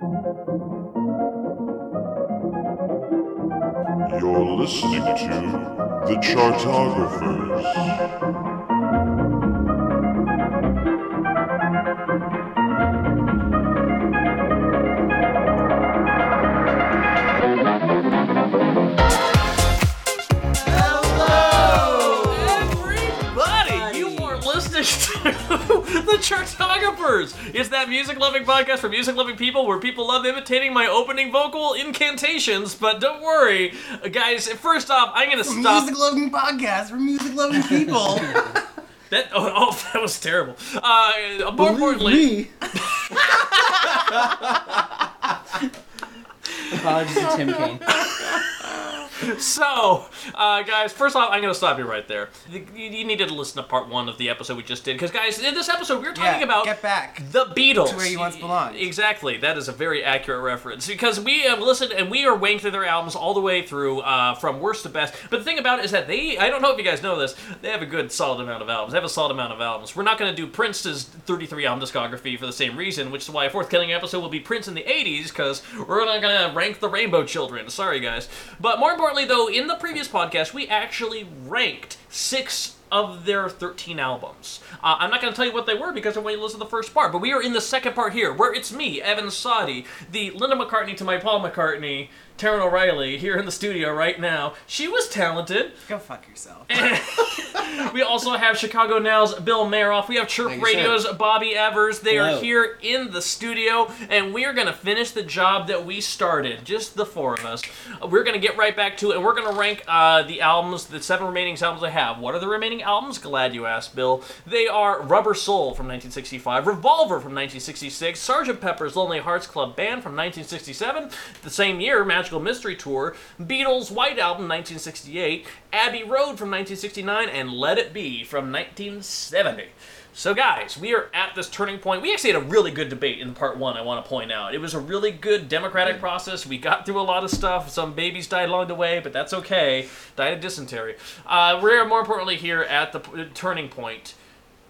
You're listening to The Chartographers. The Chartographers! It's that music-loving podcast for music-loving people where people love imitating my opening vocal incantations, but don't worry. Guys, first off, I'm going to stop... Music-loving podcast for music-loving people. That was terrible. More importantly... Apologies to Tim Kaine. So, guys, first off, I'm going to stop you right there. You needed to listen to part one of the episode we just did. Because, guys, in this episode, we were talking about... Get back. The Beatles. To where you once belonged. Exactly. That is a very accurate reference. Because we have listened, and we are weighing through their albums all the way through, from worst to best. But the thing about it is that they... I don't know if you guys know this. They have a good, solid amount of albums. We're not going to do Prince's 33-album discography for the same reason, which is why a forthcoming episode will be Prince in the 80s, because we're not going to rank the Rainbow Children. Sorry, guys. But more importantly, though, in the previous podcast, we actually ranked 6 of their 13 albums. I'm not going to tell you what they were because I want you to listen to the first part, but we are in the second part here, where it's me, Evan Soddy, the Linda McCartney to my Paul McCartney, Taryn O'Reilly, here in the studio right now. She was talented. Go fuck yourself. We also have Chicago Now's Bill Mayeroff. We have Chirp Radio's Bobby Evers. They are here in the studio, and we are going to finish the job that we started, just the four of us. We're going to get right back to it, and we're going to rank the albums, the 7 remaining albums I have. What are the remaining albums? Glad you asked, Bill. They are Rubber Soul from 1965, Revolver from 1966, Sgt. Pepper's Lonely Hearts Club Band from 1967, the same year, Magical Mystery Tour, Beatles' White Album 1968, Abbey Road from 1969, and Let It Be from 1970. So guys, we are at this turning point. We actually had a really good debate in part one, I want to point out. It was a really good democratic process. We got through a lot of stuff. Some babies died along the way, but that's okay. Died of dysentery. We're more importantly here at the turning point,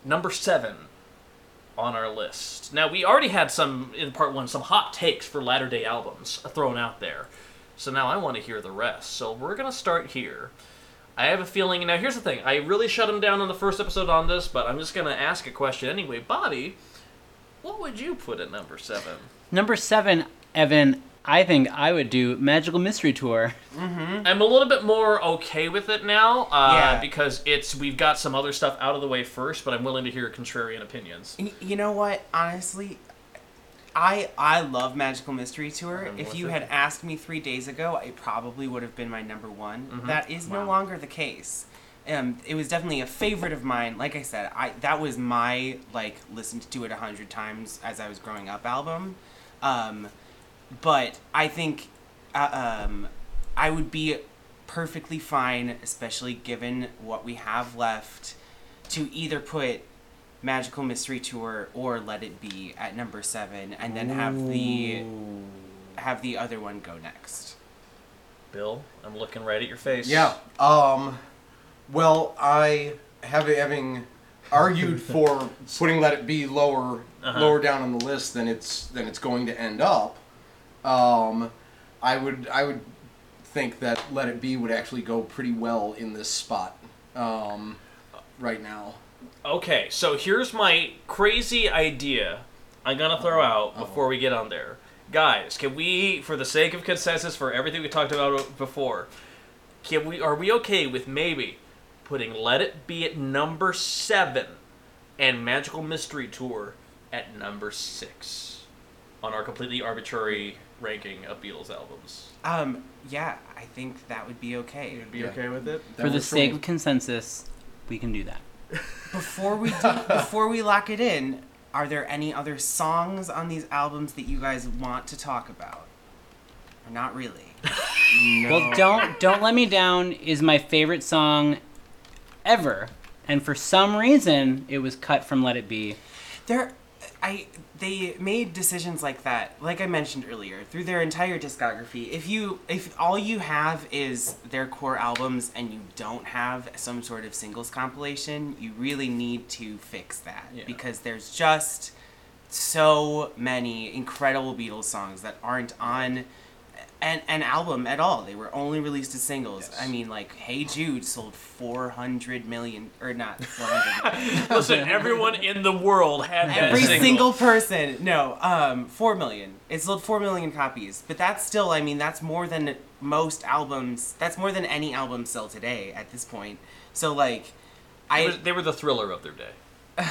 number 7 on our list. Now, we already had some, in part one, some hot takes for latter-day albums thrown out there. So now I want to hear the rest. So we're going to start here. I have a feeling... Now, here's the thing. I really shut him down on the first episode on this, but I'm just going to ask a question anyway. Bobby, what would you put at number 7? Number 7, Evan, I think I would do Magical Mystery Tour. Mm-hmm. I'm a little bit more okay with it now, because we've got some other stuff out of the way first, but I'm willing to hear contrarian opinions. You know what? Honestly... I love Magical Mystery Tour. If you had asked me 3 days ago, it probably would have been my number 1. Mm-hmm. That is no longer the case. It was definitely a favorite of mine. Like I said, that was my, listened to it 100 times as I was growing up album. But I think I would be perfectly fine, especially given what we have left, to either put Magical Mystery Tour or Let It Be at number 7, and then have the other one go next. Bill, I'm looking right at your face. Yeah. Well, I having argued for putting Let It Be lower down on the list than it's going to end up. I would think that Let It Be would actually go pretty well in this spot right now. Okay, so here's my crazy idea I'm going to throw out before we get on there. Guys, can we, for the sake of consensus for everything we talked about before, are we okay with maybe putting Let It Be at number 7 and Magical Mystery Tour at number 6 on our completely arbitrary ranking of Beatles albums? Yeah, I think that would be okay. You'd be okay with it? For the sake of consensus, we can do that. Before we lock it in, are there any other songs on these albums that you guys want to talk about? Or not really? No. Well, Don't Let Me Down is my favorite song ever, and for some reason it was cut from Let It Be. They made decisions like that, like I mentioned earlier, through their entire discography. If all you have is their core albums and you don't have some sort of singles compilation, you really need to fix that because there's just so many incredible Beatles songs that aren't on an album at all. They were only released as singles. Yes. I mean, like, Hey Jude sold 400 million, or not 400 million. Listen, everyone in the world had that single. Every single person. No, 4 million. It sold 4 million copies. But that's still, I mean, that's more than most albums, that's more than any album sell today at this point. So, like, they were the Thriller of their day.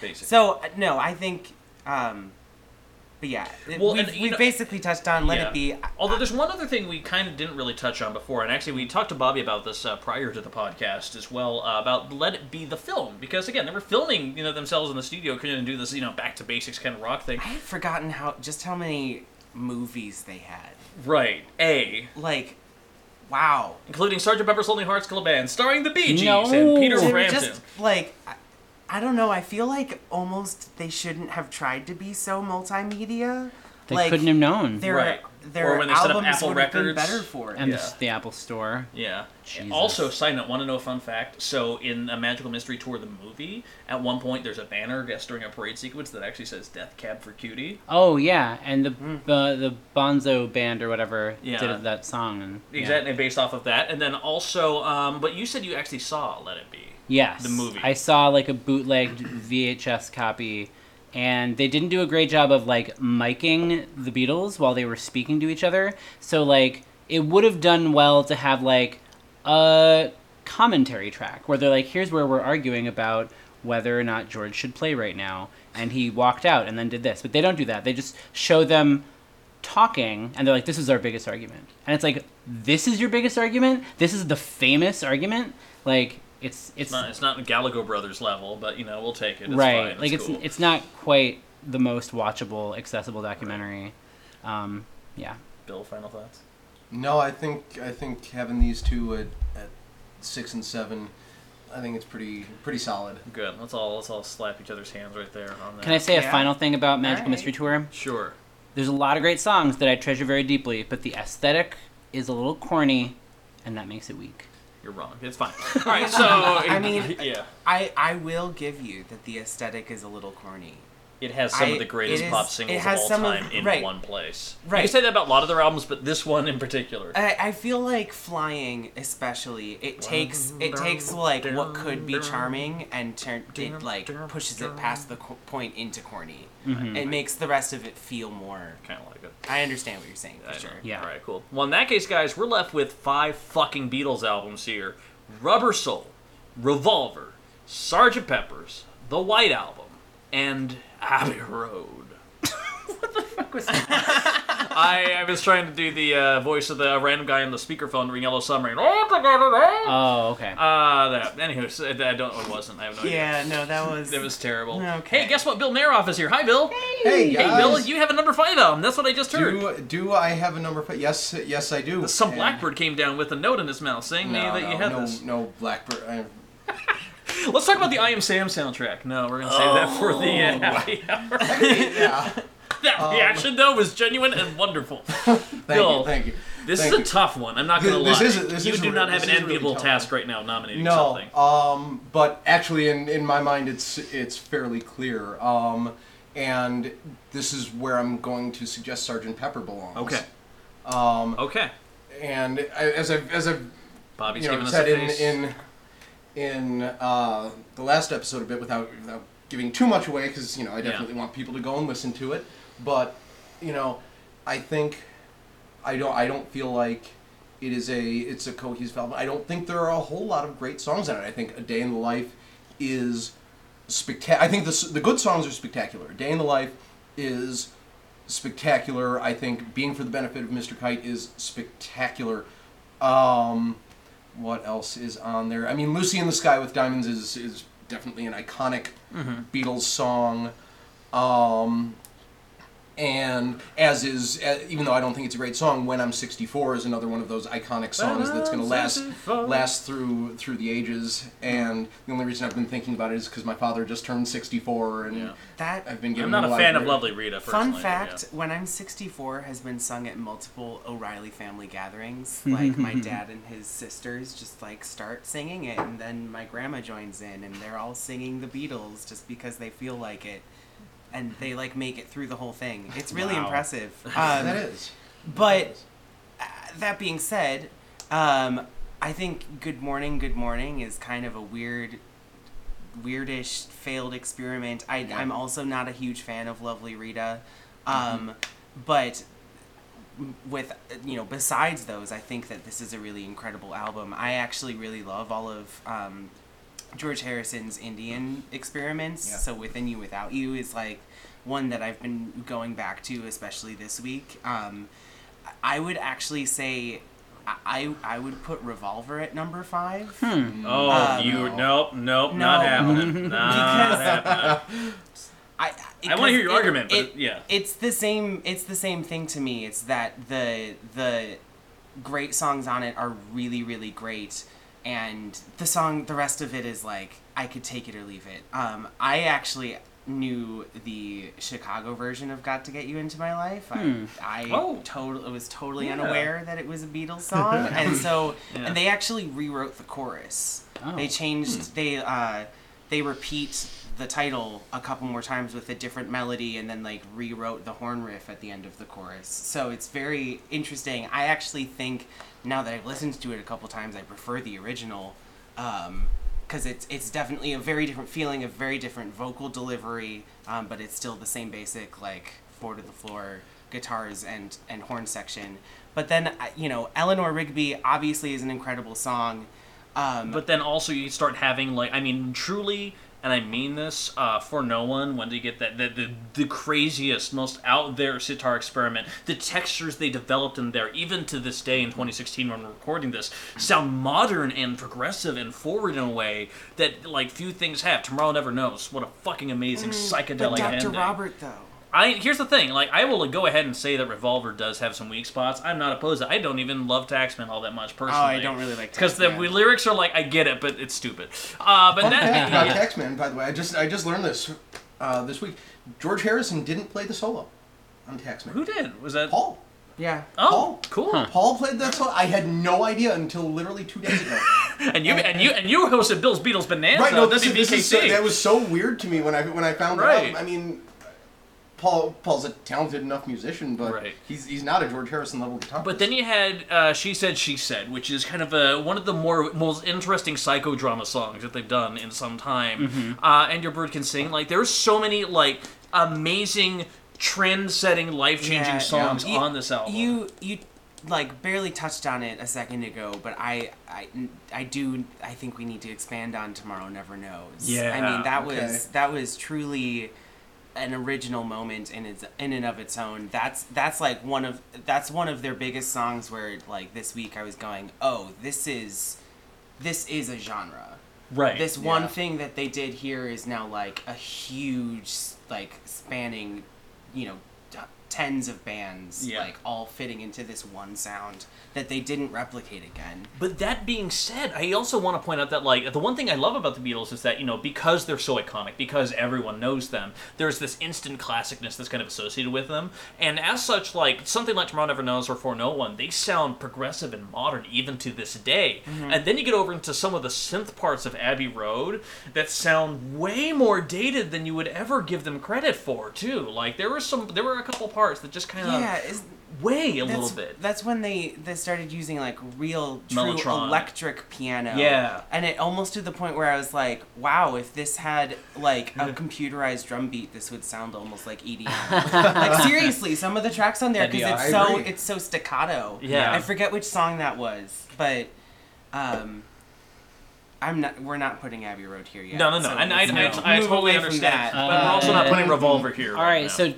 Basically. So, no, I think... but yeah, well, we basically touched on Let It Be. Although there's one other thing we kind of didn't really touch on before, and actually we talked to Bobby about this prior to the podcast as well, about Let It Be the film, because again, they were filming themselves in the studio, couldn't do this back to basics kind of rock thing. I had forgotten how many movies they had. Right. Wow. Including Sgt. Pepper's Lonely Hearts Club Band, starring the Bee Gees and Peter Frampton. Just like... I don't know, I feel like almost they shouldn't have tried to be so multimedia. They couldn't have known. Their or when they set up Apple Records. Better for it. And the Apple Store. Yeah. Jesus. Also, side note, want to know a fun fact? So, in A Magical Mystery Tour, the movie, at one point there's a banner during a parade sequence that actually says Death Cab for Cutie. Oh, yeah. And the Bonzo Band or whatever did that song. And, exactly, based off of that. And then also, but you said you actually saw Let It Be. Yes. The movie. I saw, a bootlegged VHS copy, and they didn't do a great job of, micing the Beatles while they were speaking to each other. So, it would have done well to have, a commentary track where they're like, here's where we're arguing about whether or not George should play right now, and he walked out and then did this. But they don't do that. They just show them talking, and they're like, this is our biggest argument. And it's like, this is your biggest argument? This is the famous argument? It's not Gallagher Brothers level, but we'll take it. It's right, fine. It's cool. It's not quite the most watchable, accessible documentary. Right. Bill, final thoughts? No, I think having these two at 6 and 7, I think it's pretty solid. Good. Let's all slap each other's hands right there on that. Can I say a final thing about Magical Mystery Tour? Sure. There's a lot of great songs that I treasure very deeply, but the aesthetic is a little corny, and that makes it weak. You're wrong. It's fine. All right, so... I mean, I will give you that the aesthetic is a little corny. It has some of the greatest pop singles of all time in one place. Right. You can say that about a lot of their albums, but this one in particular. I feel like Flying, especially, it takes what could be charming and pushes it past the point into corny. Mm-hmm. It makes the rest of it feel more... Kind of like it. I understand what you're saying, for sure. Yeah. All right, cool. Well, in that case, guys, we're left with 5 fucking Beatles albums here. Rubber Soul, Revolver, Sgt. Pepper's, The White Album, and... Abbey Road. What the fuck was that? I was trying to do the voice of the random guy on the speakerphone during Yellow Submarine. Oh, okay. Anywho, I don't know what it wasn't. I have no idea. Yeah, no, that was... That was terrible. Okay. Hey, guess what? Bill Mayeroff is here. Hi, Bill. Hey, guys. Hey, Bill, you have a number 5 album. That's what I just heard. Do I have a number 5? Yes, I do. Some blackbird came down with a note in his mouth saying that you had this. No blackbird... Let's talk about the I Am Sam soundtrack. No, we're going to save that for the happy hour. Yeah. That reaction, though, was genuine and wonderful. Thank you. This is a tough one. I'm not going to lie. You do not have an enviable task right now nominating something. No, but actually, in my mind, it's fairly clear. And this is where I'm going to suggest Sgt. Pepper belongs. Okay. Okay. And as I've Bobby's giving us a face. In the last episode a bit without giving too much away, because I definitely want people to go and listen to it, but I think I don't feel like it's a cohesive album. I don't think there are a whole lot of great songs on it. I think A Day in the Life is spectacular. I think the good songs are spectacular. A Day in the Life is spectacular. I think Being for the Benefit of Mr. Kite is spectacular. What else is on there? I mean, Lucy in the Sky with Diamonds is definitely an iconic Beatles song. And as is, even though I don't think it's a great song, When I'm 64 is another one of those iconic songs that's going to last through the ages. And the only reason I've been thinking about it is because my father just turned 64, and I've been giving him a lot of fan of Lovely Rita. Fun fact: When I'm 64 has been sung at multiple O'Reilly family gatherings. My dad and his sisters just start singing it, and then my grandma joins in, and they're all singing the Beatles just because they feel like it. and they like make it through the whole thing. It's really impressive. That is. But that being said, I think Good Morning is kind of a weirdish failed experiment. I'm also not a huge fan of Lovely Rita. But with, besides those, I think that this is a really incredible album. I actually really love all of George Harrison's Indian experiments. Yeah. So Within You, Without You is like one that I've been going back to, especially this week. I would actually say I would put Revolver at number 5. Oh, nope, not happening. I want to hear your argument, but it's the same thing to me. It's that the great songs on it are really, really great, and the rest of it is like I could take it or leave it. I actually knew the Chicago version of Got to Get You Into My Life. I was totally unaware that it was a Beatles song, and so and they actually rewrote the chorus. They changed they repeat the title a couple more times with a different melody, and then like rewrote the horn riff at the end of the chorus. So it's very interesting. I actually think now that I've listened to it a couple times, I prefer the original, because it's definitely a very different feeling, a very different vocal delivery, but it's still the same basic like four to the floor guitars and horn section. But then Eleanor Rigby obviously is an incredible song. But then also you start having truly, and I mean this for no one, when do you get that the craziest, most out there sitar experiment? The textures they developed in there, even to this day in 2016 when we're recording this, sound modern and progressive and forward in a way that like few things have. Tomorrow Never Knows. What a fucking amazing psychedelic ending. Dr. Robert though. Here's the thing, I will go ahead and say that Revolver does have some weak spots. I'm not opposed to it. I don't even love Taxman all that much, personally. Oh, I don't really like Taxman. Because the lyrics are I get it, but it's stupid. Taxman, by the way, I just learned this this week. George Harrison didn't play the solo on Taxman. Who did? Was that... Paul. Yeah. Oh, Paul. Cool. Huh. Paul played that solo. I had no idea until literally 2 days ago. and you hosted Bill's Beatles Bonanza on WVKC. That was so weird to me when I found out. I mean... Paul's a talented enough musician, but he's not a George Harrison level guitarist. But then you had She Said, which is kind of one of the most interesting psychodrama songs that they've done in some time. Mm-hmm. And Your Bird Can Sing. There's so many amazing, trend-setting, life-changing songs on this album. You barely touched on it a second ago, but I think we need to expand on Tomorrow Never Knows. Yeah, that was truly an original moment in and of its own. That's one of their biggest songs where this week I was going, oh, this is a genre. Right. This one thing that they did here is now a huge spanning, tens of bands, all fitting into this one sound that they didn't replicate again. But that being said, I also want to point out that, the one thing I love about the Beatles is that, because they're so iconic, because everyone knows them, there's this instant classicness that's kind of associated with them. And as such, something like Tomorrow Never Knows or For No One, they sound progressive and modern even to this day. Mm-hmm. And then you get over into some of the synth parts of Abbey Road that sound way more dated than you would ever give them credit for, too. There were a couple parts that just kind of weigh a little bit. That's when they started using real, true Mellotron. Electric piano. Yeah. And it almost to the point where I was like, wow, if this had a computerized drum beat, this would sound almost like EDM. Seriously, some of the tracks on there, because it's so staccato. Yeah. I forget which song that was, but... We're not putting Abbey Road here yet. No. So and I totally understand. But we're also not putting Revolver here. All right. Now. So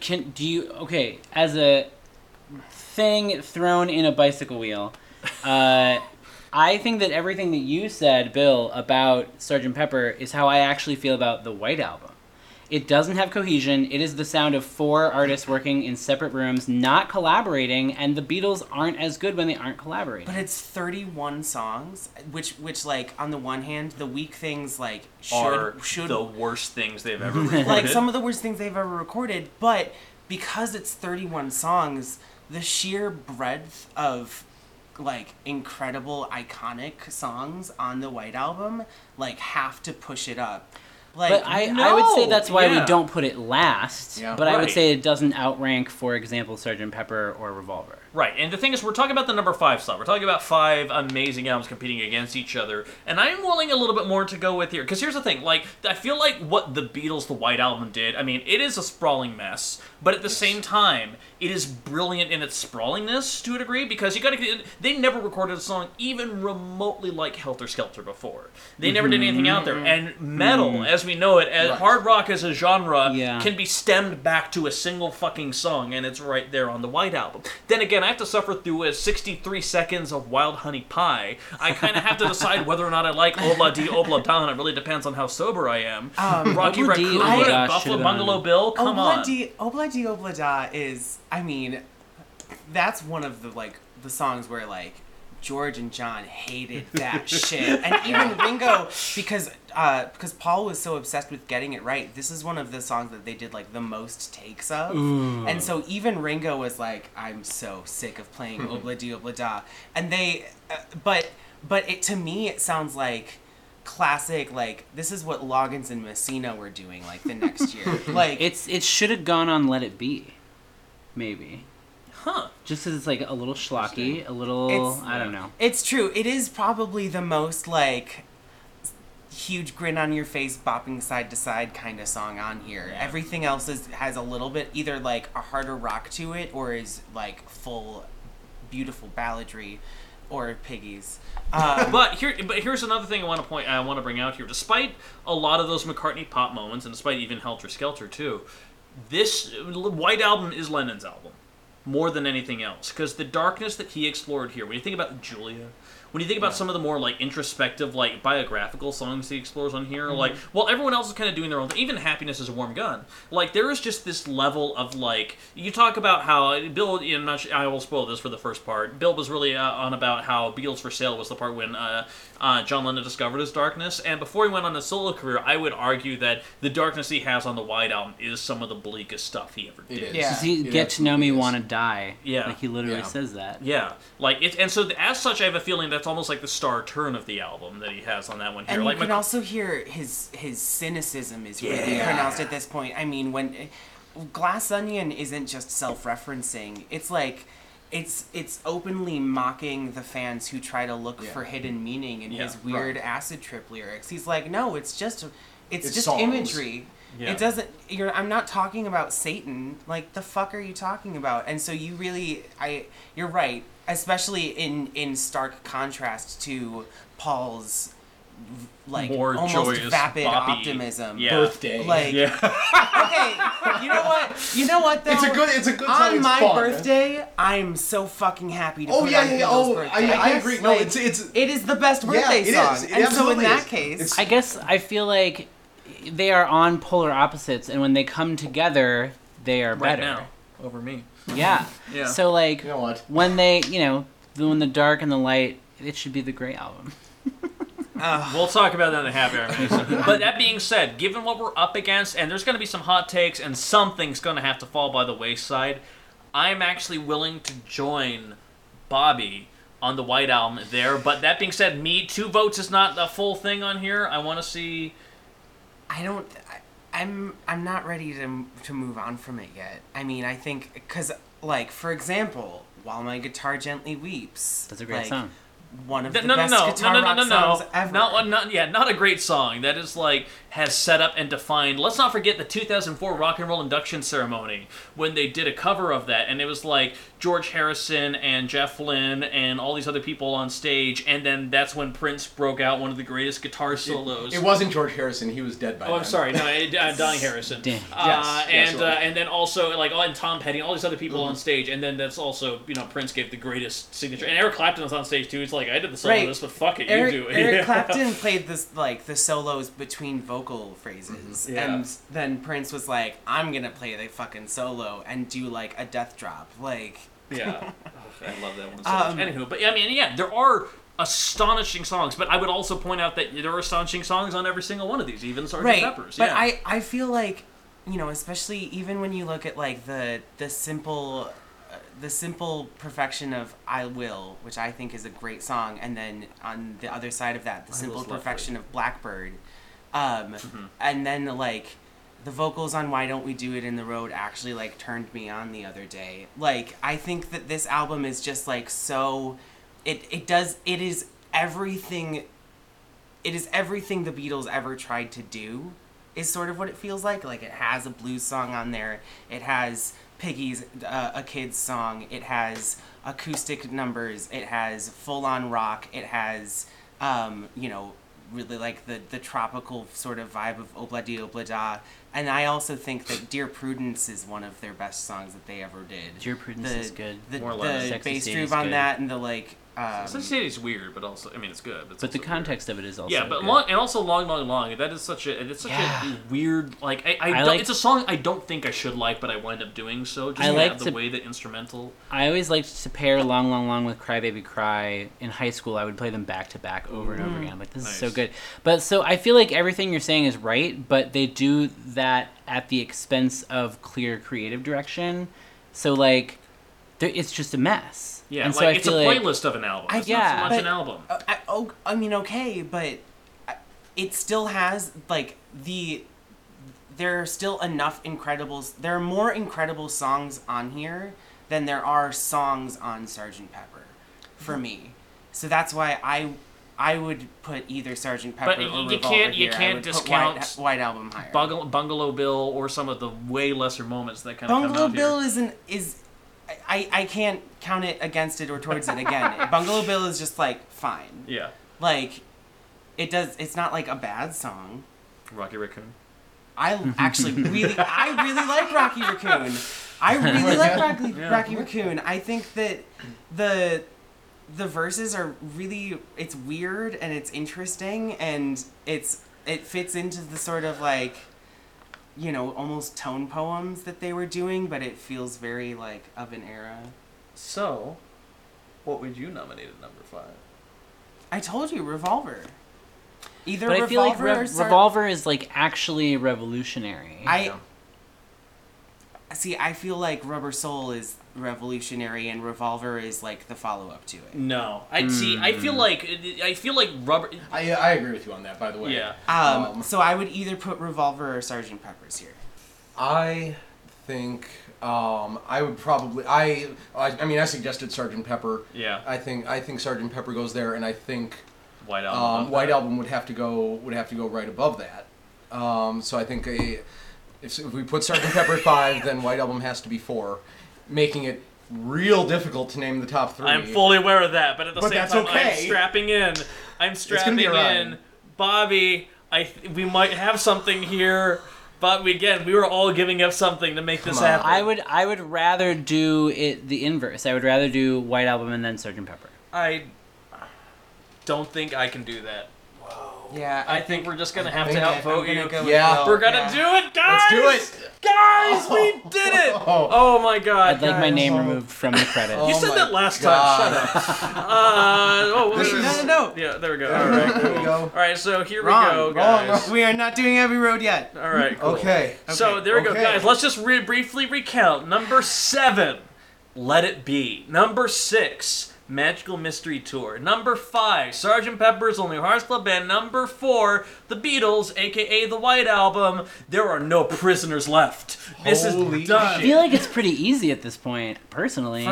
as a thing thrown in a bicycle wheel, I think that everything that you said, Bill, about Sgt. Pepper is how I actually feel about the White Album. It doesn't have cohesion. It is the sound of 4 artists working in separate rooms, not collaborating, and the Beatles aren't as good when they aren't collaborating. But it's 31 songs, which on the one hand, the weak things, should the worst things they've ever recorded. Some of the worst things they've ever recorded, but because it's 31 songs, the sheer breadth of... incredible, iconic songs on the White Album, have to push it up. Like, but I would say that's why we don't put it last. Yeah. But I would say it doesn't outrank, for example, Sgt. Pepper or Revolver. Right, and the thing is, we're talking about the number 5 slot. We're talking about 5 amazing albums competing against each other, and I'm willing a little bit more to go with here, because here's the thing, like, I feel like what the Beatles, the White Album did, I mean, it is a sprawling mess, but at the same time, it is brilliant in its sprawlingness, to a degree, because they never recorded a song even remotely like Helter Skelter before. They never did anything out there, and metal, as we know it, as hard rock as a genre, can be stemmed back to a single fucking song, and it's right there on the White Album. Then again, I have to suffer through 63 seconds of Wild Honey Pie. I kind of have to decide whether or not I like Obla Dee Obla Don. It really depends on how sober I am. Rocky Raccoon, Buffalo Bungalow Bill, come on. Obla Dee Obla Da is, I mean, that's one of the, like, the songs where, like, George and John hated that shit. And even Ringo, because Paul was so obsessed with getting it right, this is one of the songs that they did, like, the most takes of. Ooh. And so even Ringo was like, I'm so sick of playing Obla Dee Obla Da. And they, but it, to me, it sounds like classic, like, this is what Loggins and Messina were doing, like, the next year. Like, it should have gone on Let It Be, maybe. Huh. Just because it's, like, a little schlocky, a little, I don't know. It's true. It is probably the most, like, huge grin on your face, bopping side to side kind of song on here. Yeah. Everything else has a little bit, either, like, a harder rock to it, or is, like, full, beautiful balladry, or piggies. But here's another thing I want to bring out here. Despite a lot of those McCartney pop moments, and despite even Helter Skelter, too, this White Album is Lennon's album. More than anything else, because the darkness that he explored here, when you think about Julia, when you think about some of the more, like, introspective, like, biographical songs he explores on here, like, well, everyone else is kind of doing their own thing. Even Happiness is a Warm Gun. Like, there is just this level of, like, you talk about how Bill, you know, I will spoil this for the first part, Bill was really on about how Beatles for Sale was the part when John Lennon discovered his darkness, and before he went on his solo career, I would argue that the darkness he has on the White Album is some of the bleakest stuff he ever did. Yeah. He Get to Know Me, Want to Die. Yeah. Like, he literally says that. Yeah. Like, it, and so, as such, I have a feeling that it's almost like the star turn of the album that he has on that one here. And like, you can also hear his cynicism is really pronounced at this point. I mean, when Glass Onion isn't just self-referencing, it's like it's openly mocking the fans who try to look for hidden meaning in his weird acid trip lyrics. He's like, no, it's just songs. Imagery. Yeah. It doesn't. I'm not talking about Satan. Like, the fuck are you talking about? And so you really, you're right. Especially in stark contrast to Paul's, like, more almost joyous, vapid optimism. Yeah. Birthday. Like, okay, you know what? Though? It's a good time. On my birthday, I'm so fucking happy to put on Beatles' birthday. I agree. Like, no, it is the best birthday song. It is. And so in that case, I guess I feel like they are on polar opposites, and when they come together, they are better. Right now, over me. Yeah. So, like, you know what? When they, when the dark and the light, it should be the Grey Album. We'll talk about that in a half hour. But that being said, given what we're up against, and there's going to be some hot takes, and something's going to have to fall by the wayside, I'm actually willing to join Bobby on the White Album there. But that being said, me, 2 votes is not the full thing on here. I want to see. I'm not ready to move on from it yet. I mean, I think, because, like, for example, While My Guitar Gently Weeps. That's a great song. One of the best guitar rock songs ever. Not a great song. That is, like, has set up and defined. Let's not forget the 2004 Rock and Roll Induction Ceremony, when they did a cover of that, and it was, like, George Harrison and Jeff Lynne and all these other people on stage, and then that's when Prince broke out one of the greatest guitar solos. It wasn't George Harrison. He was dead by then. Oh, I'm sorry. No, Donnie Harrison. Damn. And then also, like, and Tom Petty and all these other people on stage, and then that's also, Prince gave the greatest signature. And Eric Clapton was on stage, too. It's like, I did the solo of this, but fuck it, you do it. Eric Clapton played this, like, the solos between vocal phrases, and then Prince was like, I'm gonna play the fucking solo and do, like, a death drop, like. Yeah, I love that one so much. Anywho, but I mean, there are astonishing songs, but I would also point out that there are astonishing songs on every single one of these, even Sgt. Pepper's. But I feel like, especially even when you look at, like, the simple perfection of I Will, which I think is a great song, and then on the other side of that, the simple perfection of Blackbird, And then, like, the vocals on Why Don't We Do It in the Road actually, like, turned me on the other day. Like, I think that this album is just, like, so... It is everything... It is everything the Beatles ever tried to do, is sort of what it feels like. Like, it has a blues song on there. It has Piggy's, a kid's song. It has acoustic numbers. It has full-on rock. It has, you know, really like the tropical sort of vibe of Obladi Oblada. And I also think that Dear Prudence is one of their best songs that they ever did. Dear Prudence is good. The bass groove on that and the, like... It's weird, but also, I mean, it's good. But the context weird. Of it is also yeah, but good. Long. That is such a, it's such a weird, like, I like, it's a song I don't think I should like, but I wind up doing so. Just way the instrumental. I always liked to pair Long, Long, Long with Cry Baby Cry. In high school, I would play them back to back over and over again. I'm like, this is so good. But so I feel like everything you're saying is right, but they do that at the expense of clear creative direction. So, like, it's just a mess. Yeah, and like, so it's a playlist of an album. It's not so much an album. But it still has, like, there are still enough incredibles. There are more incredible songs on here than there are songs on Sgt. Pepper, for me. So that's why I would put either Sgt. Pepper or Revolver here. You can't discount White Album higher. Bungalow Bill or some of the way lesser moments that kind of come out here. Bungalow Bill is I can't count it against it or towards it again. Bungalow Bill is just, like, fine. Yeah. Like, it's not, like, a bad song. Rocky Raccoon? I really like Rocky Raccoon. Rocky Raccoon. I think that the verses are really, it's weird and it's interesting and it fits into the sort of, like, you know, almost tone poems that they were doing, but it feels very, like, of an era. So, what would you nominate at number 5? I told you, Revolver. But I feel like Revolver is, like, actually revolutionary. See, I feel like Rubber Soul is revolutionary and Revolver is, like, the follow-up to it. No. I feel like Rubber... I agree with you on that, by the way. Yeah. So I would either put Revolver or Sgt. Pepper's here. I think... I would probably... I suggested Sgt. Pepper. Yeah. I think Sgt. Pepper goes there, and I think... White Album. White Album would have to go right above that. So I think if we put Sgt. Pepper 5, then White Album has to be 4, making it real difficult to name the top 3. I'm fully aware of that, but at the same time, okay. I'm strapping in. Bobby, we might have something here, but we were all giving up something to make this happen. I would rather do it the inverse. I would rather do White Album and then Sgt. Pepper. I don't think I can do that. Yeah, I think we're just going to have to outvote you. We're going to do it, guys! Let's do it! Guys, we did it! Oh my God, I'd like my name removed from the credits. You said that last time. Shut up. No. Yeah, there we go. All right, cool. All right, so here we go, guys. We are not doing Abbey Road yet. All right, cool. Okay. So there we go, guys. Let's just briefly recount. Number 7, Let It Be. Number 6... Magical Mystery Tour. Number 5, Sgt. Pepper's Lonely Hearts Club Band. Number 4, The Beatles, a.k.a. The White Album. There are no prisoners left. This is done. I feel like it's pretty easy at this point, personally.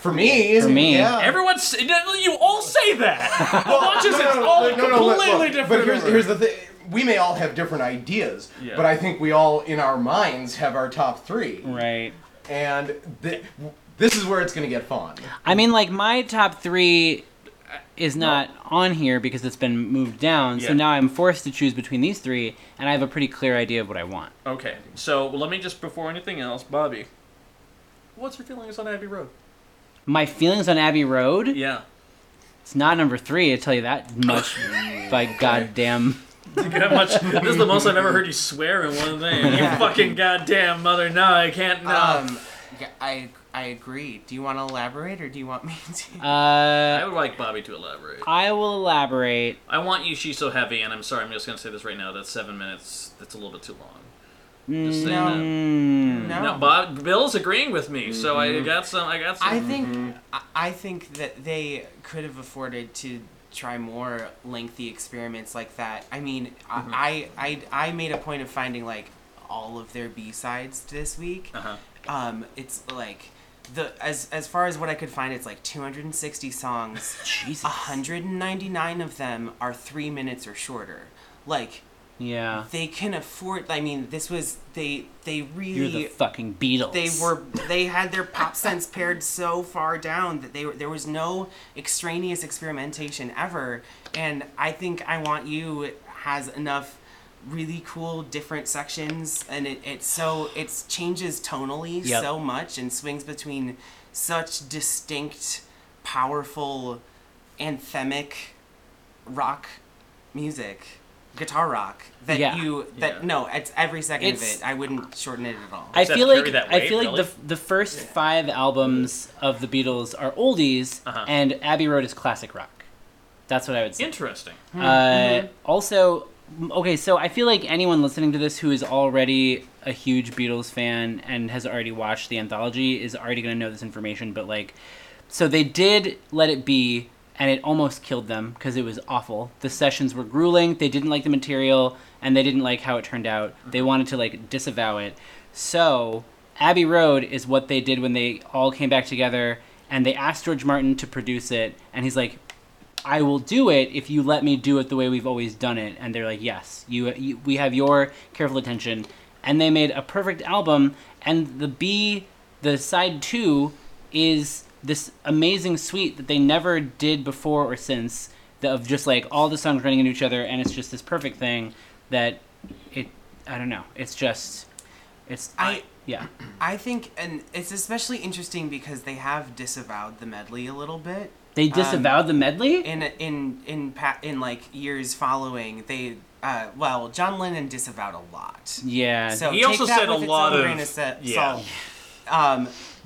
For me. Yeah. Everyone's... You all say that. Different. But here's the thing. We may all have different ideas, but I think we all, in our minds, have our top 3. Right. And... This is where it's going to get fun. I mean, like, my top 3 is not on here because it's been moved down, so now I'm forced to choose between these 3, and I have a pretty clear idea of what I want. Okay, so let me just, before anything else, Bobby, what's your feelings on Abbey Road? My feelings on Abbey Road? Yeah. It's not number 3, I tell you that much by goddamn... This is the most I've ever heard you swear in one thing. You fucking goddamn mother, no, I can't, no. I agree. Do you want to elaborate, or do you want me to? I would like Bobby to elaborate. I will elaborate. I want you, she's so heavy, and I'm sorry, I'm just going to say this right now, that's 7 minutes, that's a little bit too long. Just saying that. No, Bill's agreeing with me, so I got some. I think that they could have afforded to try more lengthy experiments like that. I mean, mm-hmm. I made a point of finding like all of their B-sides this week. Uh-huh. It's like the as far as what I could find, it's like 260 songs. Jesus. 199 of them are 3 minutes or shorter. Like, yeah, they can afford. I mean, this was they really. You're the fucking Beatles. They had their pop sense pared so far down that there was no extraneous experimentation ever. And I think I Want You has enough really cool different sections, and it changes tonally yep. so much and swings between such distinct, powerful, anthemic rock music. Guitar rock that yeah. you that yeah. no it's every second it's, of it. I wouldn't shorten it at all. I feel like the first yeah. 5 albums of the Beatles are oldies uh-huh. and Abbey Road is classic rock. That's what I would say. Interesting. Mm-hmm. Also, okay, so I feel like anyone listening to this who is already a huge Beatles fan and has already watched the anthology is already going to know this information, but like, so they did Let It Be. And it almost killed them because it was awful. The sessions were grueling. They didn't like the material, and they didn't like how it turned out. They wanted to like disavow it. So Abbey Road is what they did when they all came back together, and they asked George Martin to produce it. And he's like, "I will do it if you let me do it the way we've always done it." And they're like, "Yes, we have your careful attention." And they made a perfect album. And the side two is this amazing suite that they never did before or since, of just like all the songs running into each other, and it's just this perfect thing that I don't know. It's just, I think, and it's especially interesting because they have disavowed the medley a little bit. They disavowed the medley? In like years following, they, well, John Lennon disavowed a lot. Yeah. So he also said a lot of, yeah.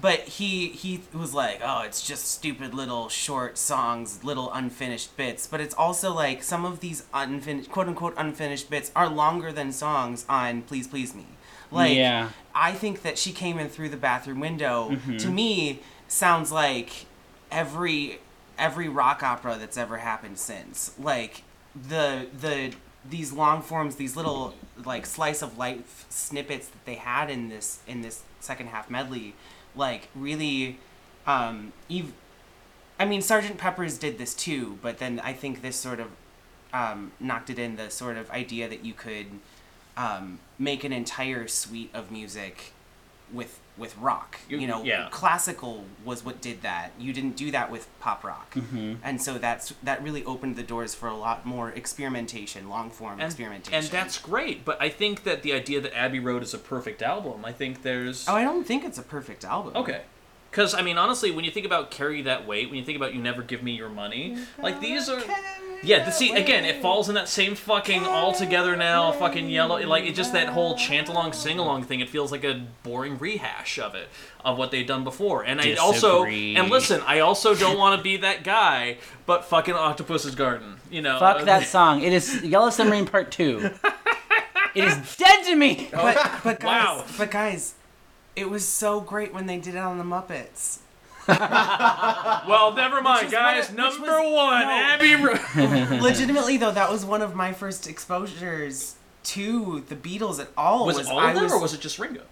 But he was like, oh, it's just stupid little short songs, little unfinished bits. But it's also like some of these unfinished, quote unquote, unfinished bits are longer than songs on Please Please Me. Like, yeah. I think that She Came In Through the Bathroom Window, mm-hmm. to me, sounds like every rock opera that's ever happened since. Like, these long forms, these little like slice of life snippets that they had in this second half medley, like really, I mean, Sgt. Pepper's did this too, but then I think this sort of knocked it in, the sort of idea that you could make an entire suite of music with rock. You know, yeah. Classical was what did that. You didn't do that with pop rock, mm-hmm. and so that really opened the doors for a lot more experimentation, long form experimentation. And that's great. But I think that the idea that Abbey Road is a perfect album, I think there's. Oh, I don't think it's a perfect album. Okay, because I mean, honestly, when you think about Carry That Weight, when you think about You Never Give Me Your Money, like these are. Yeah, see, again, it falls in that same fucking all together now, fucking yellow, like, it's just that whole chant-along, sing-along thing. It feels like a boring rehash of it, of what they've done before. And disagree. I also don't want to be that guy, but fucking Octopus's Garden, you know. Fuck that song. It is Yellow Submarine Part 2. It is dead to me! But guys, it was so great when they did it on the Muppets. Well, never mind, guys. Number one, Abbey Road. Legitimately, though, that was one of my first exposures to the Beatles at all. Was it all of them, or was it just Ringo?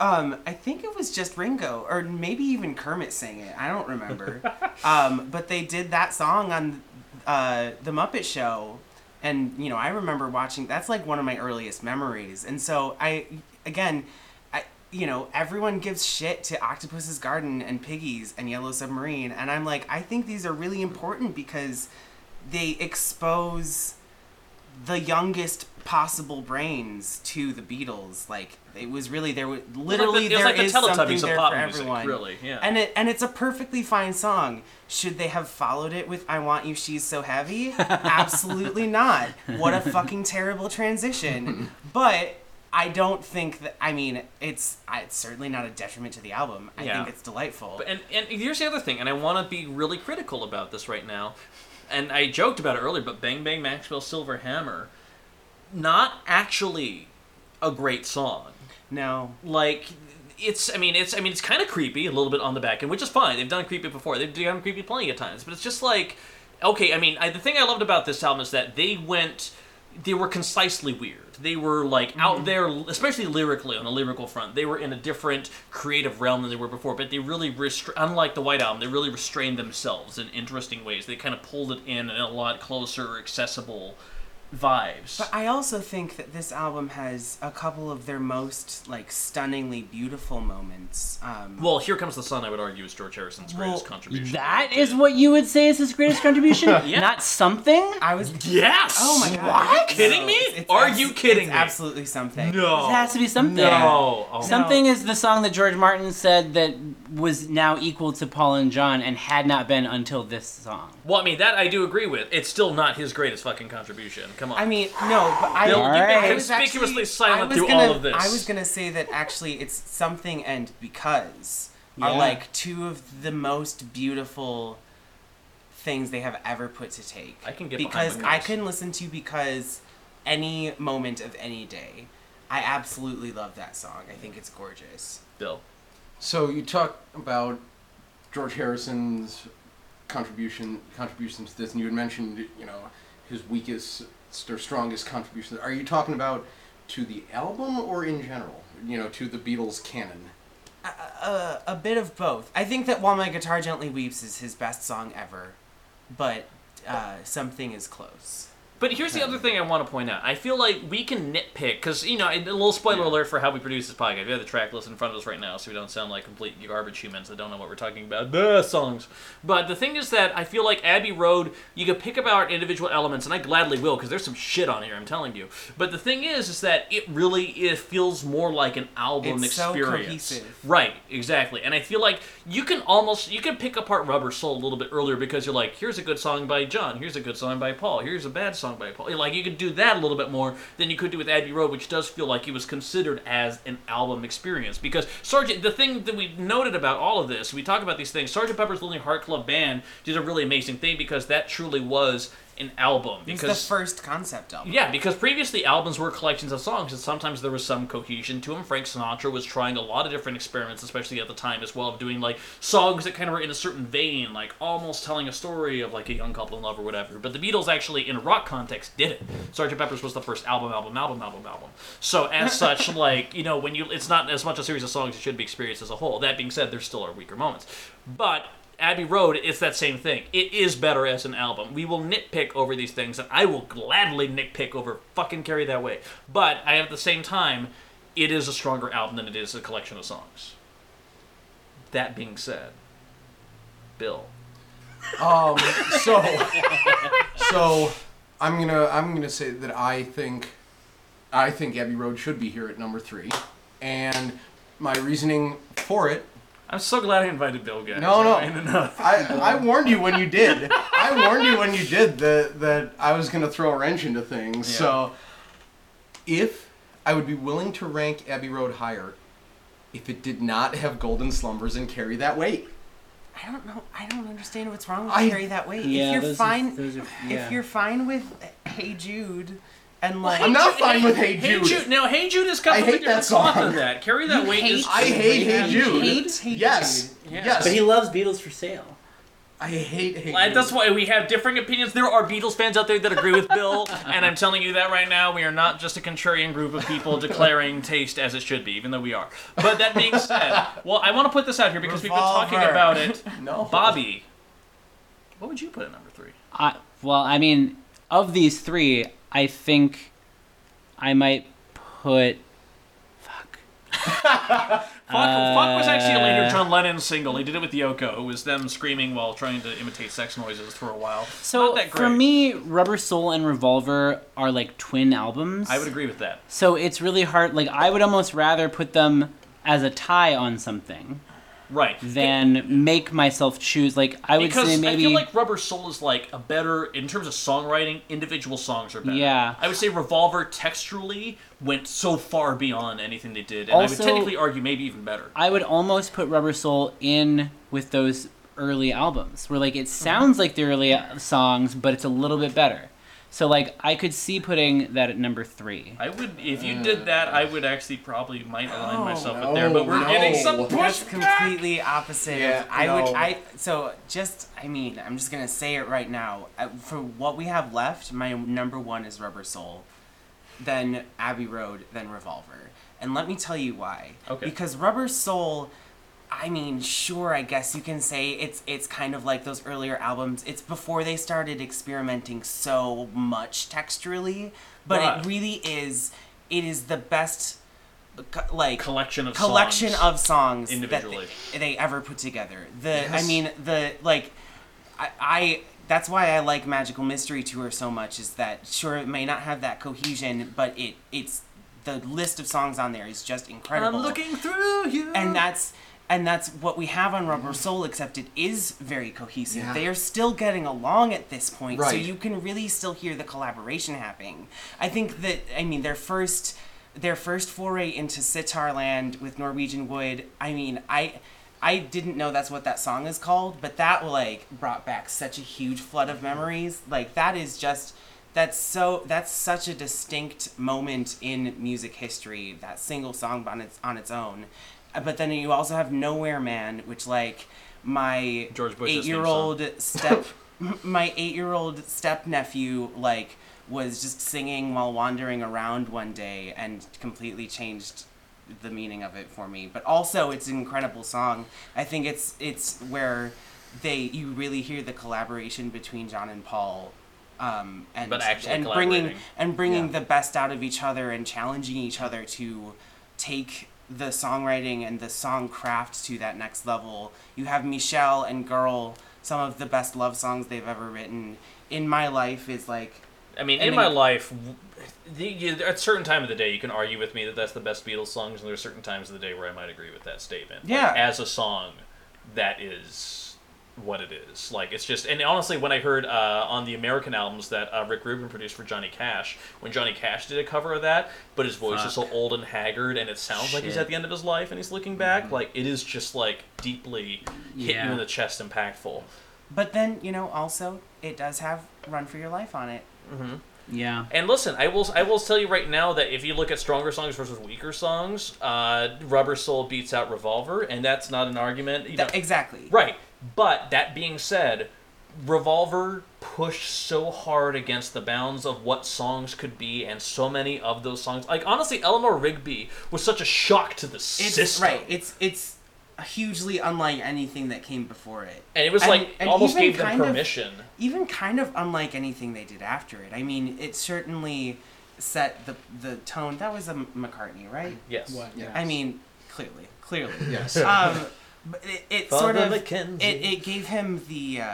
I think it was just Ringo, or maybe even Kermit sang it. I don't remember. But they did that song on The Muppet Show, and you know, I remember watching. That's like one of my earliest memories, and so you know, everyone gives shit to Octopus's Garden and Piggies and Yellow Submarine, and I'm like, I think these are really important because they expose the youngest possible brains to the Beatles. Like, it was really there was something there for everyone. Really, yeah. And it's a perfectly fine song. Should they have followed it with "I Want You, She's So Heavy"? Absolutely not. What a fucking terrible transition. But. I don't think that. I mean, it's certainly not a detriment to the album. I think it's delightful. But, and here's the other thing, and I want to be really critical about this right now. And I joked about it earlier, but "Bang Bang Maxwell Silver Hammer," not actually a great song. No, like it's kind of creepy a little bit on the back end, which is fine. They've done creepy before. They've done creepy plenty of times, but it's just like. okay, I mean, the thing I loved about this album is that they were concisely weird. They were, like, out there, especially lyrically, on a lyrical front. They were in a different creative realm than they were before, but they really, unlike the White Album, they really restrained themselves in interesting ways. They kind of pulled it in a lot closer, accessible vibes. But I also think that this album has a couple of their most, like, stunningly beautiful moments. Well, Here Comes the Sun, I would argue, is George Harrison's greatest contribution. That is what you would say is his greatest contribution? Yeah. Not something? I was... Yes! Oh my god. What? Are you kidding me? Are you kidding me? Absolutely something. No. It has to be something. No. Oh. Something is the song that George Martin said that was now equal to Paul and John and had not been until this song. Well, I mean, that I do agree with. It's still not his greatest fucking contribution. Come on. I mean, no, but I... Bill, you've been conspicuously silent through all of this. I was going to say that actually it's Something and Because are like two of the most beautiful things they have ever put to tape. I can get behind them. Because I can listen to Because any moment of any day. I absolutely love that song. I think it's gorgeous. Bill. So you talk about George Harrison's contributions to this, and you had mentioned, you know, his weakest... their strongest contribution. Are you talking about to the album or in general? You know, to the Beatles canon? A bit of both. I think that While My Guitar Gently Weeps is his best song ever, but Something is close. But here's the other thing I want to point out. I feel like we can nitpick, because, you know, a little spoiler alert for how we produce this podcast. We have the track list in front of us right now, so we don't sound like complete garbage humans that don't know what we're talking about. The songs. But the thing is that I feel like Abbey Road, you could pick apart individual elements, and I gladly will, because there's some shit on here, I'm telling you. But the thing is that it really feels more like an album experience. It's so cohesive. Right, exactly. And I feel like you can pick apart Rubber Soul a little bit earlier, because you're like, here's a good song by John, here's a good song by Paul, here's a bad song by Paul. Like, you could do that a little bit more than you could do with Abbey Road, which does feel like it was considered as an album experience. Because Sgt. the thing that we noted about all of this, we talk about these things, Sgt. Pepper's Lonely Heart Club Band did a really amazing thing, because that truly was an album. Because it's the first concept album. Yeah, because previously albums were collections of songs, and sometimes there was some cohesion to them. Frank Sinatra was trying a lot of different experiments, especially at the time as well, of doing, like, songs that kind of were in a certain vein, like almost telling a story of, like, a young couple in love or whatever. But the Beatles actually, in a rock context, did it. Sgt. Pepper's was the first album. So as such, like, you know, when you... it's not as much a series of songs, it should be experienced as a whole. That being said, there still are weaker moments. But Abbey Road, it's that same thing. It is better as an album. We will nitpick over these things, and I will gladly nitpick over fucking Carry That Way. But at the same time, it is a stronger album than it is a collection of songs. That being said, Bill. So I'm gonna say that I think Abbey Road should be here at number 3, and my reasoning for it... I'm so glad I invited Bill, guys. No. I warned you when you did. that I was going to throw a wrench into things. Yeah. So, if I would be willing to rank Abbey Road higher, if it did not have Golden Slumbers and Carry That Weight. I don't know. I don't understand what's wrong with Carry That Weight. Yeah, if you're fine with Hey Jude... and, like, I'm not fine with Hey Jude. Hey Jude is coming with your song on that. Carry That Weight is... I hate Hey Jude. Yes. Yes. But he loves Beatles for Sale. I hate Hey Jude. That's why we have differing opinions. There are Beatles fans out there that agree with Bill, and I'm telling you that right now. We are not just a contrarian group of people declaring taste as it should be, even though we are. But that being said, well, I want to put this out here because we've been talking about it. No. Bobby, what would you put at number 3? Of these 3... I think I might put... Fuck. Fuck was actually a later John Lennon single. He did it with Yoko. It was them screaming while trying to imitate sex noises for a while. So, not that great. For me, Rubber Soul and Revolver are like twin albums. I would agree with that. So it's really hard. Like, I would almost rather put them as a tie on something. Right. Than make myself choose. Like, I would say maybe... I feel like Rubber Soul is, like, a better... In terms of songwriting, individual songs are better. Yeah. I would say Revolver textually went so far beyond anything they did. And also, I would technically argue maybe even better. I would almost put Rubber Soul in with those early albums. Where, like, it sounds like the early songs, but it's a little bit better. So, like, I could see putting that at number 3. I would, if you did that, I would actually probably might align myself with there, but we're getting some pushback. That's completely opposite. Yeah, I'm just going to say it right now. For what we have left, my number 1 is Rubber Soul, then Abbey Road, then Revolver. And let me tell you why. Okay. Because Rubber Soul, I mean, sure, I guess you can say it's kind of like those earlier albums. It's before they started experimenting so much texturally, but it really is. It is the best, like collection of songs individually that they ever put together. That's why I like Magical Mystery Tour so much. Is that sure? It may not have that cohesion, but it's the list of songs on there is just incredible. I'm looking through you, and that's what we have on Rubber Soul, except it is very cohesive. Yeah. They are still getting along at this point, right. So you can really still hear the collaboration happening. I think that, I mean, their first foray into sitar land with Norwegian Wood, I mean, I didn't know that's what that song is called, but that, like, brought back such a huge flood of memories. Like, that is just... That's such a distinct moment in music history, that single song on its own. But then you also have Nowhere Man, which, like, my eight-year-old step-nephew, like, was just singing while wandering around one day and completely changed the meaning of it for me. But also, it's an incredible song. I think it's where you really hear the collaboration between John and Paul, and bringing the best out of each other and challenging each other to take the songwriting and the song craft to that next level. You have Michelle and Girl, some of the best love songs they've ever written. In My Life is like... I mean, In My Life, at certain time of the day, you can argue with me that that's the best Beatles songs, and there are certain times of the day where I might agree with that statement. Yeah. Like, as a song, that is what it is. Like, it's just... And honestly, when I heard on the American albums that Rick Rubin produced for Johnny Cash, when Johnny Cash did a cover of that, but his voice is so old and haggard, and it sounds like he's at the end of his life and he's looking back, like, it is just, like, deeply hit you in the chest, impactful. But then, you know, also, it does have Run For Your Life on it. Mm-hmm. Yeah. And listen, I will tell you right now that if you look at stronger songs versus weaker songs, Rubber Soul beats out Revolver, and that's not an argument. Exactly. Right. But that being said, Revolver pushed so hard against the bounds of what songs could be, and so many of those songs. Like, honestly, Eleanor Rigby was such a shock to the system. Right. It's hugely unlike anything that came before it. And it was and almost gave them permission. Even kind of unlike anything they did after it. I mean, it certainly set the tone. That was a McCartney, right? Yes. What? Yes. I mean, clearly. Yes. But it sort of it gave him the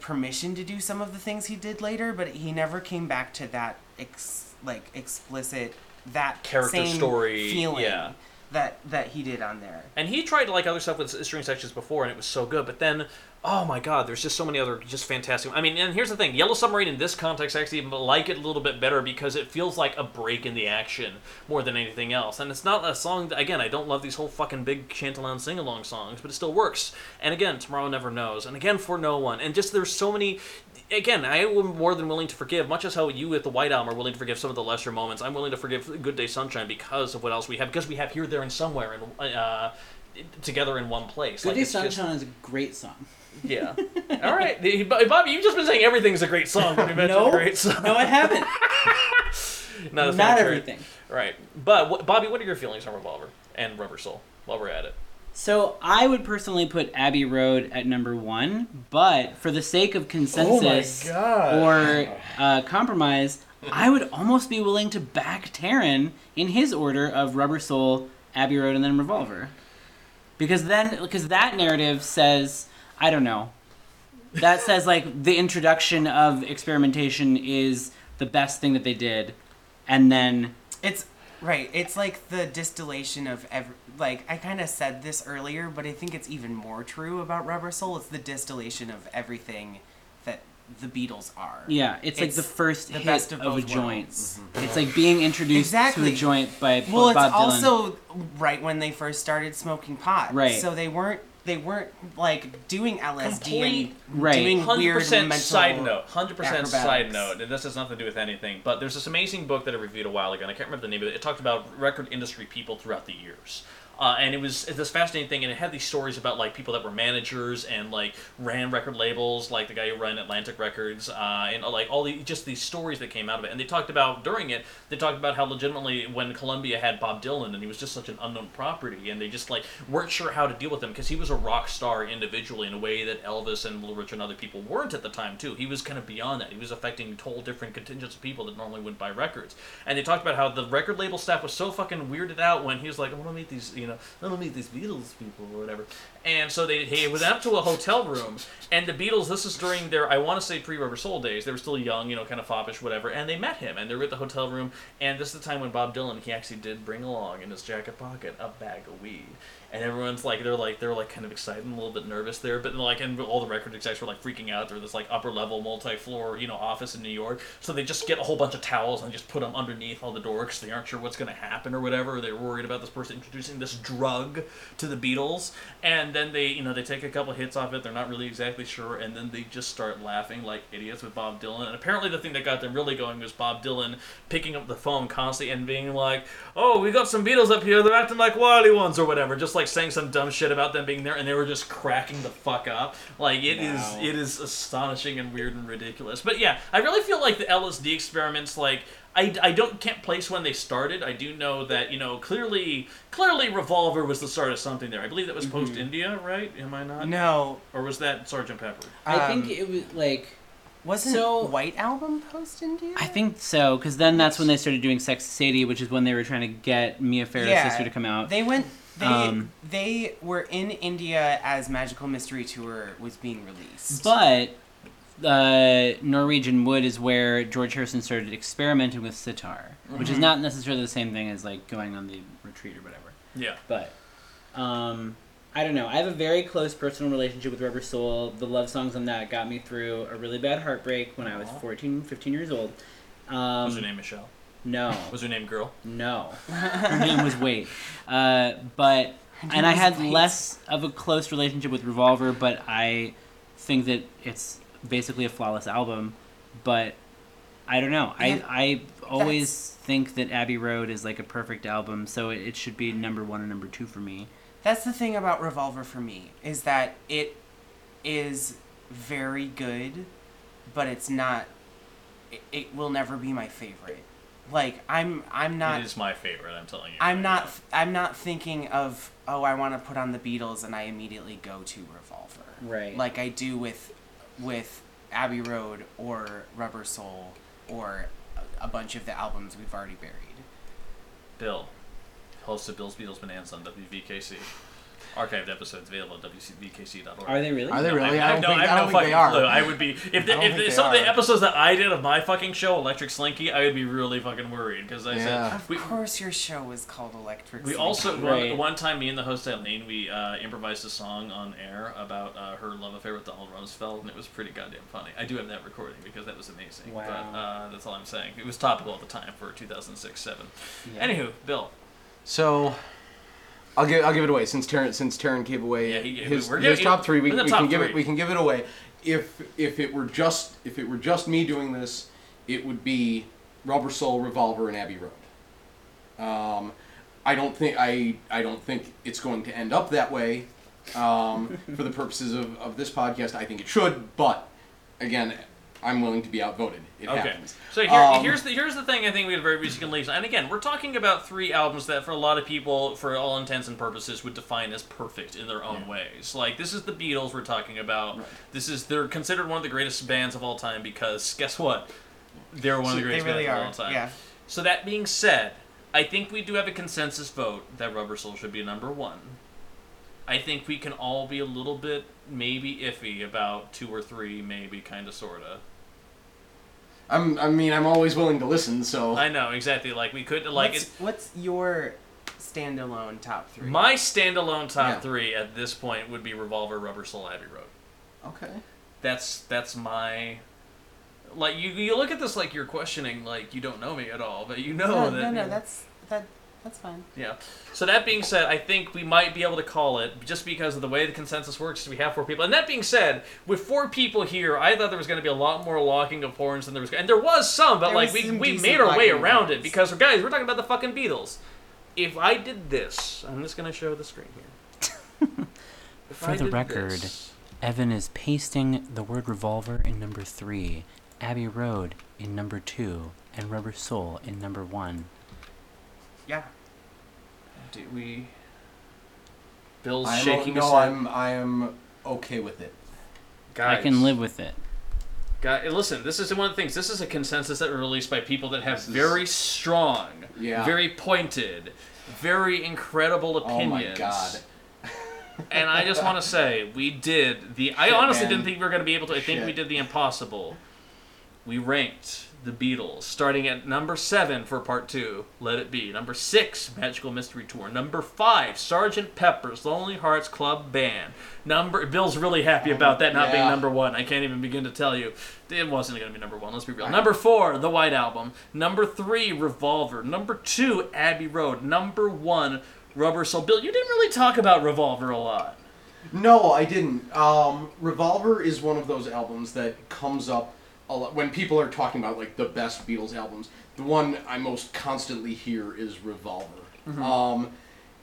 permission to do some of the things he did later, but he never came back to that explicit that character story feeling that he did on there. And he tried like other stuff with string sections before, and it was so good. But then, oh my God, there's just so many other just fantastic. I mean, and here's the thing: Yellow Submarine in this context, I actually like it a little bit better because it feels like a break in the action more than anything else. And it's not a song that, again, I don't love these whole fucking big Chantillon sing-along songs, but it still works. And again, Tomorrow Never Knows, and again, For No One, and just there's so many. Again, I am more than willing to forgive, much as how you with the White Album are willing to forgive some of the lesser moments. I'm willing to forgive Good Day Sunshine because of what else we have, because we have Here, There, and Somewhere, and Together in One Place. Good Day Sunshine is a great song. Yeah. All right. Bobby, you've just been saying everything's a great song. No, I haven't. No, that's not everything. True. Right. But, Bobby, what are your feelings on Revolver and Rubber Soul while we're at it? So I would personally put Abbey Road at number 1, but for the sake of consensus or compromise, I would almost be willing to back Taryn in his order of Rubber Soul, Abbey Road, and then Revolver. Because that narrative says, I don't know, that says like the introduction of experimentation is the best thing that they did, and then it's... Right, it's like the distillation of every... Like, I kind of said this earlier, but I think it's even more true about Rubber Soul. It's the distillation of everything that the Beatles are. Yeah, it's like the first hit of a joint. Mm-hmm. It's like being introduced to a joint by Bob Dylan. Well, it's also right when they first started smoking pot. Right. So they weren't they weren't like doing LSD and doing weird mental side note. 100% side note. And this has nothing to do with anything. But there's this amazing book that I reviewed a while ago, and I can't remember the name of it. It talked about record industry people throughout the years. And it was this fascinating thing, and it had these stories about like people that were managers and like ran record labels, like the guy who ran Atlantic Records, and like all the just these stories that came out of it. And they talked about during it, they talked about how legitimately when Columbia had Bob Dylan, and he was just such an unknown property, and they just like weren't sure how to deal with him because he was a rock star individually in a way that Elvis and Little Richard and other people weren't at the time too. He was kind of beyond that. He was affecting whole different contingents of people that normally wouldn't buy records. And they talked about how the record label staff was so fucking weirded out when he was like, I want to meet these. You know, I don't meet these Beatles people or whatever. And so he went up to a hotel room, and the Beatles, this is during their, I want to say pre-Rubber Soul days, they were still young, you know, kind of foppish, whatever, and they met him, and they were at the hotel room, and this is the time when Bob Dylan, he actually did bring along in his jacket pocket a bag of weed. And everyone's like, they're like kind of excited and a little bit nervous there, but like, and all the record execs were like freaking out. They're this like upper level multi-floor, you know, office in New York. So they just get a whole bunch of towels and just put them underneath all the door because they aren't sure what's going to happen or whatever. They're worried about this person introducing this drug to the Beatles. And then they, you know, they take a couple hits off it. They're not really exactly sure. And then they just start laughing like idiots with Bob Dylan. And apparently the thing that got them really going was Bob Dylan picking up the phone constantly and being like, oh, we got some Beatles up here. They're acting like wily ones or whatever. Just like saying some dumb shit about them being there, and they were just cracking the fuck up. Like it is astonishing and weird and ridiculous. But yeah, I really feel like the LSD experiments, like I can't place when they started. I do know that, you know, clearly Revolver was the start of something there. I believe that was post India, right? Am I not? No. Or was that Sgt. Pepper? I think it was like. Wasn't White Album post-India? I think so, because then that's when they started doing Sex Sadie, which is when they were trying to get Mia Farrow's sister to come out. They were in India as Magical Mystery Tour was being released. But Norwegian Wood is where George Harrison started experimenting with sitar, which is not necessarily the same thing as like going on the retreat or whatever. Yeah. But I don't know. I have a very close personal relationship with Rubber Soul. The love songs on that got me through a really bad heartbreak when I was 14, 15 years old. Was her name Michelle? No. Was her name Girl? No. Her name was Wade. I had less of a close relationship with Revolver, but I think that it's basically a flawless album. But I don't know. I always think that Abbey Road is like a perfect album, so it should be number one and number two for me. That's the thing about Revolver for me, is that it is very good, but it's not... It will never be my favorite. Like, I'm not... It is my favorite, I'm telling you. I'm not thinking of, oh, I want to put on the Beatles, and I immediately go to Revolver. Right. Like I do with Abbey Road, or Rubber Soul, or a bunch of the albums we've already buried. Bill. Host of Bill's Beatles Bonanza on WVKC. Archived episodes available at wcbkc.org. Are they really? I don't think they are. I would be... If some of the episodes that I did of my fucking show, Electric Slinky, I would be really fucking worried. Because I said... Of course your show was called Electric Slinky. We also... Right. One time, me and the host, Elaine, we improvised a song on air about her love affair with Donald Rumsfeld, and it was pretty goddamn funny. I do have that recording, because that was amazing. Wow. But that's all I'm saying. It was topical at the time for 2006-07. Yeah. Anywho, Bill... So, I'll give it away since Taryn gave away his top three. We can give it away. If it were just me doing this, it would be Rubber Soul, Revolver, and Abbey Road. I don't think it's going to end up that way. For the purposes of this podcast, I think it should. But again, I'm willing to be outvoted. It happens. So here's the thing I think we had very recently leave. And again, we're talking about three albums that for a lot of people, for all intents and purposes, would define as perfect in their own ways. Like, this is the Beatles we're talking about. Right. They're considered one of the greatest bands of all time because, guess what? They're one of the greatest bands of all time. Yeah. So that being said, I think we do have a consensus vote that Rubber Soul should be number one. I think we can all be a little bit maybe iffy about two or three, maybe, kind of, sort of. I'm always willing to listen, so... I know, exactly. Like, we could... like. What's your standalone top three? My standalone top three at this point would be Revolver, Rubber Soul, Abbey Road. Okay. That's my... Like, you look at this like you're questioning, like, you don't know me at all, but you know that... No, that's... that. That's fine. Yeah. So that being said, I think we might be able to call it, just because of the way the consensus works, we have four people. And that being said, with four people here, I thought there was going to be a lot more locking of horns than there was. And there was some, but like we made our way around it, because guys, we're talking about the fucking Beatles. If I did this, I'm just going to show the screen here. For the record, Evan is pasting the word revolver in number 3, Abbey Road in number 2, and Rubber Soul in number 1. Yeah. Did we? Bill's shaking his head. No, I am okay with it. Guys, I can live with it. Guys, listen, this is one of the things. This is a consensus that was released by people that have very strong, very pointed, very incredible opinions. Oh my god. And I just want to say, we did the... I honestly didn't think we were going to be able to. I think we did the impossible. We ranked the Beatles, starting at number 7 for part 2, Let It Be. Number 6, Magical Mystery Tour. Number 5, Sgt. Pepper's Lonely Hearts Club Band. Bill's really happy about that not being number 1. I can't even begin to tell you. It wasn't going to be number 1, let's be real. Number 4, The White Album. Number 3, Revolver. Number 2, Abbey Road. Number 1, Rubber Soul. Bill, you didn't really talk about Revolver a lot. No, I didn't. Revolver is one of those albums that comes up a lot. When people are talking about like the best Beatles albums, the one I most constantly hear is Revolver. Mm-hmm.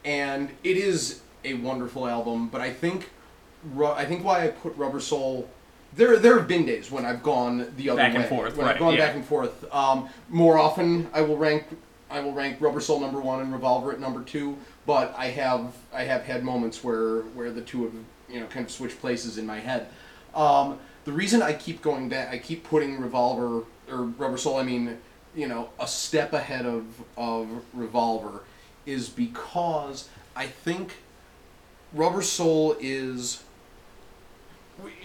And it is a wonderful album, but I think why I put Rubber Soul... There have been days when I've gone the other way. Back and forth, when I've gone back and forth. More often, I will rank Rubber Soul number 1 and Revolver at number 2, but I have had moments where the two have kind of switched places in my head. The reason I keep going back, I keep putting Revolver or Rubber Soul, a step ahead of Revolver, is because I think Rubber Soul is...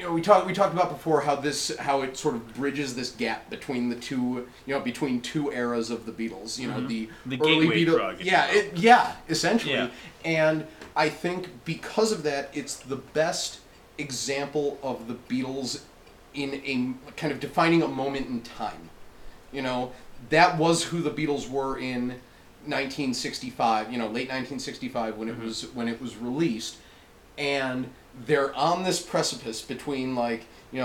We talked about before how it sort of bridges this gap between the two, between two eras of the Beatles. The early Beatles, essentially. Yeah. And I think because of that, it's the best example of the Beatles in a kind of defining a moment in time. That was who the Beatles were in 1965. Late 1965 when it was released, and they're on this precipice between the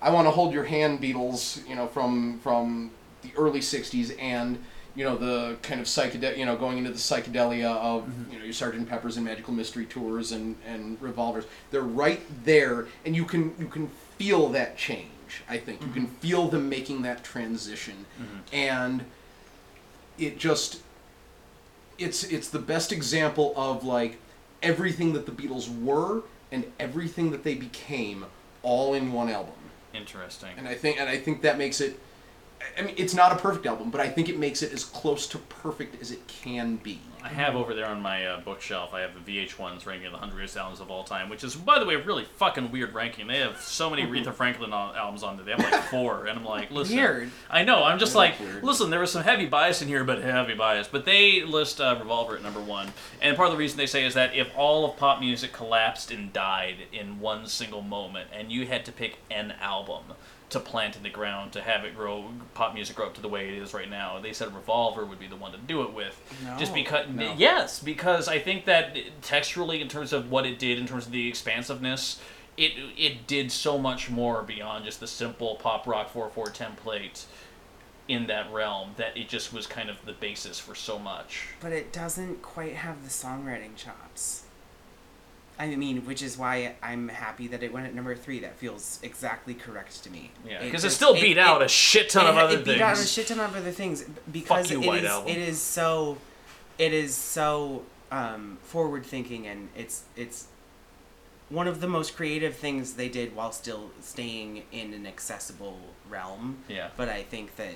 I Want to Hold Your Hand Beatles, from the early 60s, and the kind of psychedelic, going into the psychedelia of your Sgt. Pepper's and Magical Mystery Tours and Revolvers. They're right there, and you can feel that change. I think you can feel them making that transition, and it just it's the best example of everything that the Beatles were and everything that they became, all in one album. Interesting. And I think that makes it... I mean, it's not a perfect album, but I think it makes it as close to perfect as it can be. I have over there on my bookshelf, I have the VH1's ranking of the 100 greatest albums of all time, which is, by the way, a really fucking weird ranking. They have so many Aretha Franklin albums on there. They have 4, and I'm like, listen. Weird. I know, I'm just weird. Listen, there was some heavy bias in here, But they list Revolver at number 1, and part of the reason they say is that if all of pop music collapsed and died in one single moment, and you had to pick an album to plant in the ground, to have it grow, pop music grow up to the way it is right now. They said Revolver would be the one to do it with. No, just because... No. Yes, because I think that texturally, in terms of what it did, in terms of the expansiveness, it did so much more beyond just the simple pop rock 4/4 template in that realm, that it just was kind of the basis for so much. But it doesn't quite have the songwriting chops. I mean, which is why I'm happy that it went at number 3. That feels exactly correct to me. Yeah, because it still beat out a shit ton of other things. It beat out a shit ton of other things because it is so forward thinking, and it's one of the most creative things they did while still staying in an accessible realm. Yeah. But I think that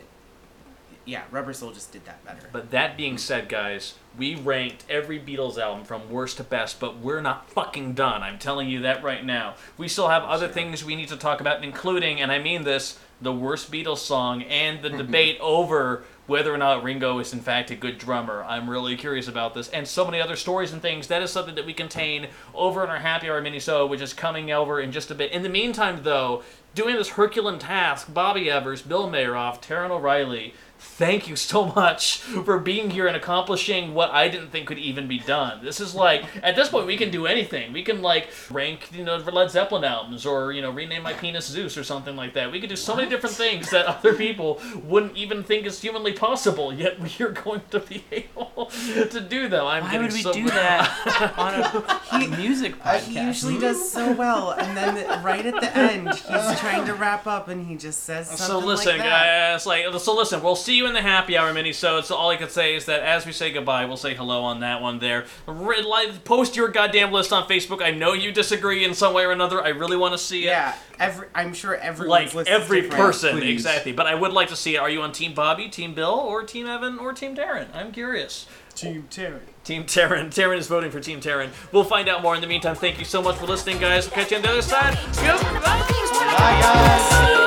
Rubber Soul just did that better. But that being said, guys, we ranked every Beatles album from worst to best, but we're not fucking done. I'm telling you that right now. We still have other things we need to talk about, including, and I mean this, the worst Beatles song and the debate over whether or not Ringo is in fact a good drummer. I'm really curious about this. And so many other stories and things. That is something that we contain over in our Happy Hour Mini-So, which is coming over in just a bit. In the meantime, though, doing this Herculean task, Bobby Evers, Bill Mayeroff, Taryn O'Reilly, thank you so much for being here and accomplishing what what I didn't think could even be done. This is like, at this point, we can do anything. We can like rank, you know, Led Zeppelin albums, or, you know, rename my penis Zeus or something like that. We could do so many different things that other people wouldn't even think is humanly possible, yet we are going to be able to do them. Why would we do that on a music podcast? He usually does so well, and then right at the end, he's trying to wrap up, and he just says something So listen, we'll see you in the happy hour mini-sode. So all I could say is that as we say goodbye, we'll say hello on that one there. Post your goddamn list on Facebook. I know you disagree in some way or another. I really want to see it. Yeah, I'm sure everyone's listening. Like, every person, exactly. But I would like to see it. Are you on Team Bobby, Team Bill, or Team Evan, or Team Darren? I'm curious. Team Taryn. Team Taryn. Taryn is voting for Team Taryn. We'll find out more. In the meantime, thank you so much for listening, guys. We'll catch you on the other side. Goodbye, guys.